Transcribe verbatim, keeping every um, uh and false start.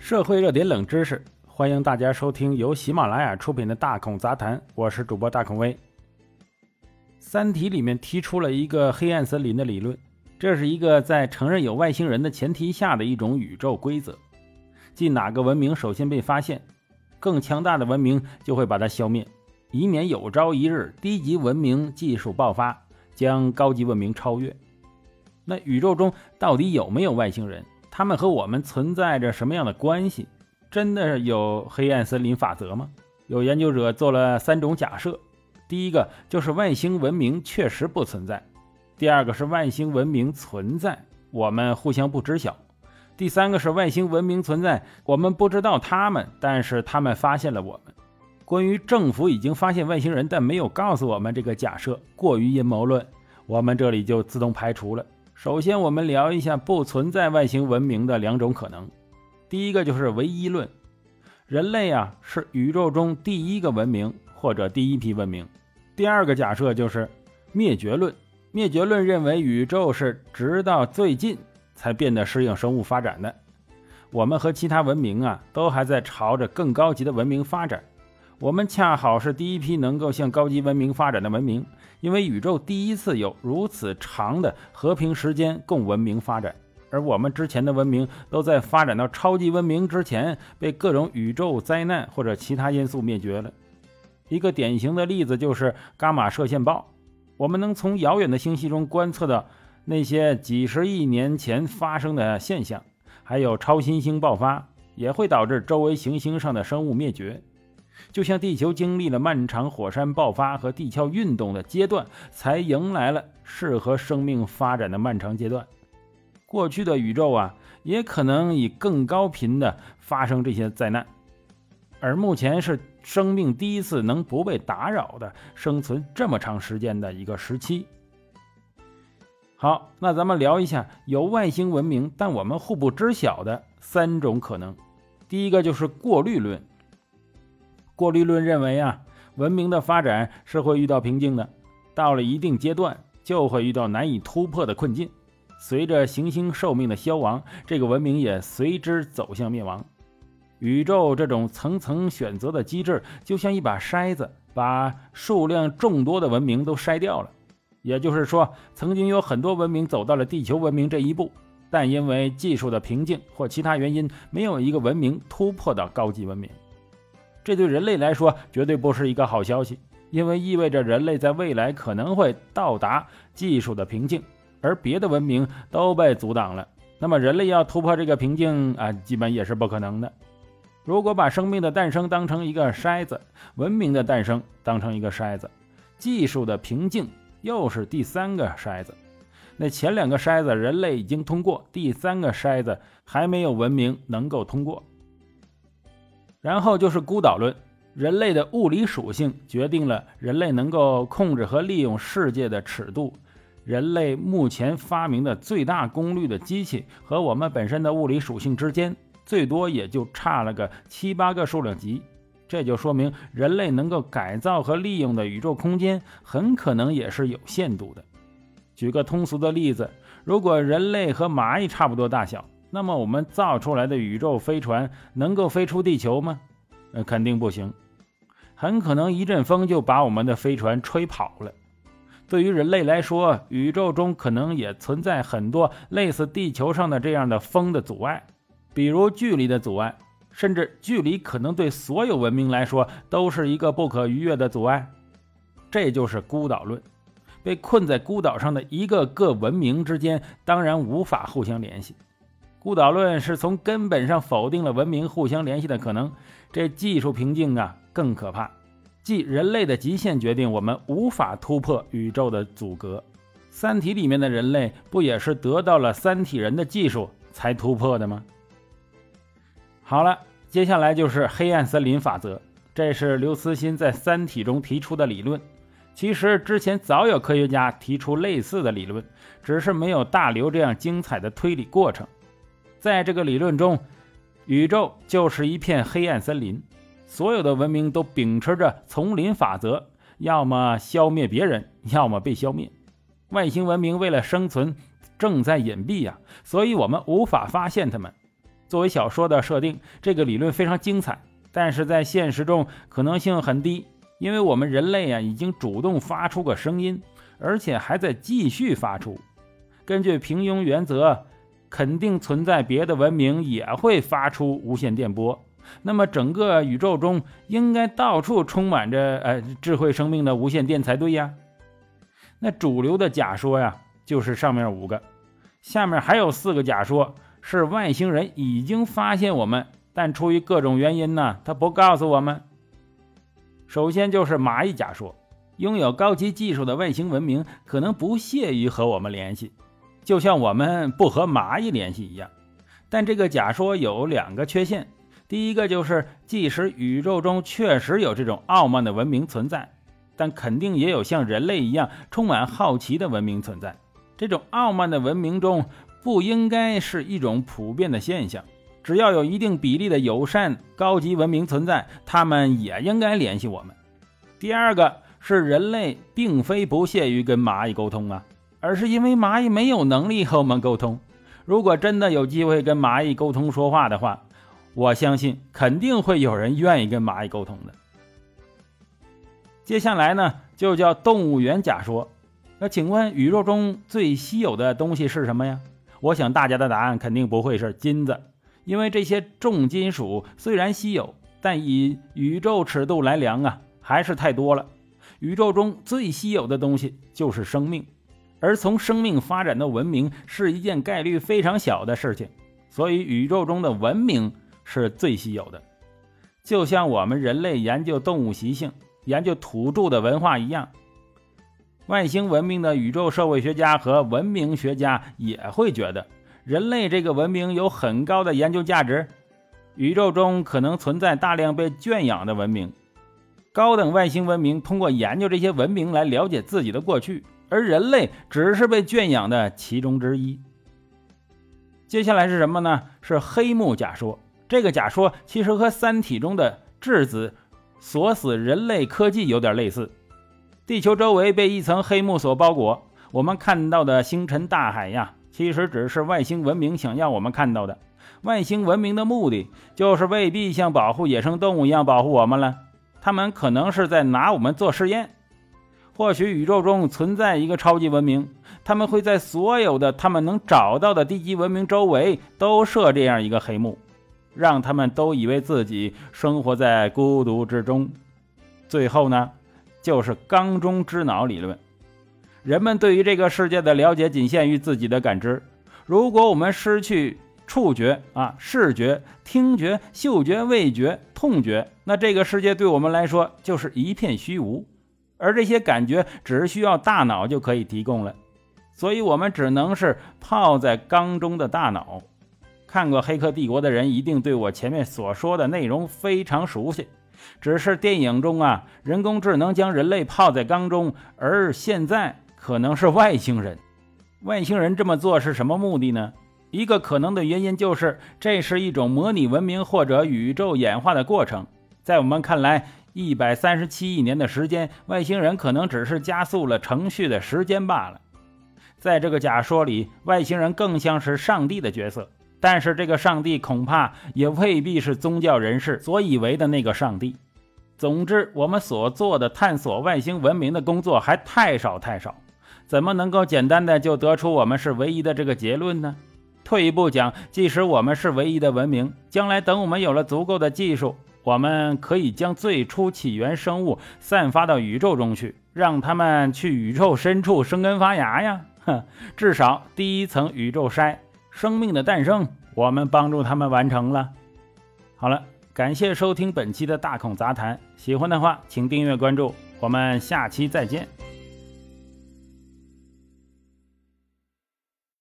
社会热点冷知识，欢迎大家收听由喜马拉雅出品的大孔杂谈，我是主播大孔威。三体里面提出了一个黑暗森林的理论，这是一个在承认有外星人的前提下的一种宇宙规则，即哪个文明首先被发现，更强大的文明就会把它消灭，以免有朝一日低级文明技术爆发，将高级文明超越。那宇宙中到底有没有外星人？他们和我们存在着什么样的关系？真的有黑暗森林法则吗？有研究者做了三种假设，第一个就是外星文明确实不存在，第二个是外星文明存在，我们互相不知晓，第三个是外星文明存在，我们不知道他们，但是他们发现了我们。关于政府已经发现外星人但没有告诉我们这个假设过于阴谋论，我们这里就自动排除了。首先我们聊一下不存在外星文明的两种可能。第一个就是唯一论，人类啊是宇宙中第一个文明或者第一批文明。第二个假设就是灭绝论，灭绝论认为宇宙是直到最近才变得适应生物发展的，我们和其他文明啊都还在朝着更高级的文明发展，我们恰好是第一批能够向高级文明发展的文明，因为宇宙第一次有如此长的和平时间供文明发展，而我们之前的文明都在发展到超级文明之前被各种宇宙灾难或者其他因素灭绝了。一个典型的例子就是伽马射线暴，我们能从遥远的星系中观测到那些几十亿年前发生的现象，还有超新星爆发也会导致周围行星上的生物灭绝。就像地球经历了漫长火山爆发和地壳运动的阶段，才迎来了适合生命发展的漫长阶段。过去的宇宙啊，也可能以更高频的发生这些灾难，而目前是生命第一次能不被打扰的生存这么长时间的一个时期。好，那咱们聊一下有外星文明但我们互不知晓的三种可能。第一个就是过滤论，过滤论认为啊，文明的发展是会遇到瓶颈的，到了一定阶段就会遇到难以突破的困境，随着行星寿命的消亡，这个文明也随之走向灭亡。宇宙这种层层选择的机制就像一把筛子，把数量众多的文明都筛掉了。也就是说，曾经有很多文明走到了地球文明这一步，但因为技术的瓶颈或其他原因，没有一个文明突破到高级文明。这对人类来说绝对不是一个好消息，因为意味着人类在未来可能会到达技术的瓶颈，而别的文明都被阻挡了，那么人类要突破这个瓶颈啊，基本也是不可能的。如果把生命的诞生当成一个筛子，文明的诞生当成一个筛子，技术的瓶颈又是第三个筛子，那前两个筛子人类已经通过，第三个筛子还没有文明能够通过。然后就是孤岛论，人类的物理属性决定了人类能够控制和利用世界的尺度，人类目前发明的最大功率的机器和我们本身的物理属性之间最多也就差了个七八个数量级，这就说明人类能够改造和利用的宇宙空间很可能也是有限度的。举个通俗的例子，如果人类和蚂蚁差不多大小，那么我们造出来的宇宙飞船能够飞出地球吗？呃，肯定不行，很可能一阵风就把我们的飞船吹跑了。对于人类来说，宇宙中可能也存在很多类似地球上的这样的风的阻碍，比如距离的阻碍，甚至距离可能对所有文明来说都是一个不可逾越的阻碍。这就是孤岛论，被困在孤岛上的一个个文明之间当然无法互相联系。孤岛论是从根本上否定了文明互相联系的可能，这技术瓶颈啊更可怕，即人类的极限决定我们无法突破宇宙的阻隔。三体里面的人类不也是得到了三体人的技术才突破的吗？好了，接下来就是黑暗森林法则，这是刘慈欣在三体中提出的理论。其实之前早有科学家提出类似的理论，只是没有大刘这样精彩的推理过程。在这个理论中，宇宙就是一片黑暗森林，所有的文明都秉持着丛林法则，要么消灭别人，要么被消灭。外星文明为了生存正在隐蔽啊，所以我们无法发现他们。作为小说的设定，这个理论非常精彩，但是在现实中可能性很低，因为我们人类啊已经主动发出个声音，而且还在继续发出。根据平庸原则，肯定存在别的文明也会发出无线电波，那么整个宇宙中应该到处充满着呃智慧生命的无线电才对呀。那主流的假说呀，就是上面五个，下面还有四个假说是外星人已经发现我们，但出于各种原因呢，他不告诉我们。首先就是蚂蚁假说，拥有高级技术的外星文明可能不屑于和我们联系，就像我们不和蚂蚁联系一样。但这个假说有两个缺陷，第一个就是即使宇宙中确实有这种傲慢的文明存在，但肯定也有像人类一样充满好奇的文明存在，这种傲慢的文明中不应该是一种普遍的现象，只要有一定比例的友善高级文明存在，他们也应该联系我们。第二个是人类并非不屑于跟蚂蚁沟通啊，而是因为蚂蚁没有能力和我们沟通。如果真的有机会跟蚂蚁沟通说话的话，我相信肯定会有人愿意跟蚂蚁沟通的。接下来呢，就叫动物园假说。那请问宇宙中最稀有的东西是什么呀？我想大家的答案肯定不会是金子，因为这些重金属虽然稀有，但以宇宙尺度来量啊，还是太多了。宇宙中最稀有的东西就是生命，而从生命发展到文明是一件概率非常小的事情，所以宇宙中的文明是最稀有的。就像我们人类研究动物习性、研究土著的文化一样，外星文明的宇宙社会学家和文明学家也会觉得人类这个文明有很高的研究价值。宇宙中可能存在大量被圈养的文明，高等外星文明通过研究这些文明来了解自己的过去，而人类只是被圈养的其中之一。接下来是什么呢？是黑幕假说。这个假说其实和三体中的质子锁死人类科技有点类似，地球周围被一层黑幕所包裹，我们看到的星辰大海呀，其实只是外星文明想要我们看到的。外星文明的目的就是未必像保护野生动物一样保护我们了，他们可能是在拿我们做实验。或许宇宙中存在一个超级文明，他们会在所有的他们能找到的低级文明周围都设这样一个黑幕，让他们都以为自己生活在孤独之中。最后呢，就是缸中之脑理论。人们对于这个世界的了解仅限于自己的感知，如果我们失去触觉啊、视觉、听觉、嗅觉、味觉、痛觉，那这个世界对我们来说就是一片虚无，而这些感觉只需要大脑就可以提供了，所以我们只能是泡在缸中的大脑。看过《黑客帝国》的人一定对我前面所说的内容非常熟悉，只是电影中啊，人工智能将人类泡在缸中，而现在可能是外星人。外星人这么做是什么目的呢？一个可能的原因就是这是一种模拟文明或者宇宙演化的过程。在我们看来，一百三十七亿年的时间，外星人可能只是加速了程序的时间罢了。在这个假说里，外星人更像是上帝的角色，但是这个上帝恐怕也未必是宗教人士所以为的那个上帝。总之，我们所做的探索外星文明的工作还太少太少，怎么能够简单的就得出我们是唯一的这个结论呢？退一步讲，即使我们是唯一的文明，将来等我们有了足够的技术，我们可以将最初起源生物散发到宇宙中去，让他们去宇宙深处生根发芽呀。至少第一层宇宙筛生命的诞生，我们帮助他们完成了。好了，感谢收听本期的大孔杂谈，喜欢的话请订阅关注，我们下期再见。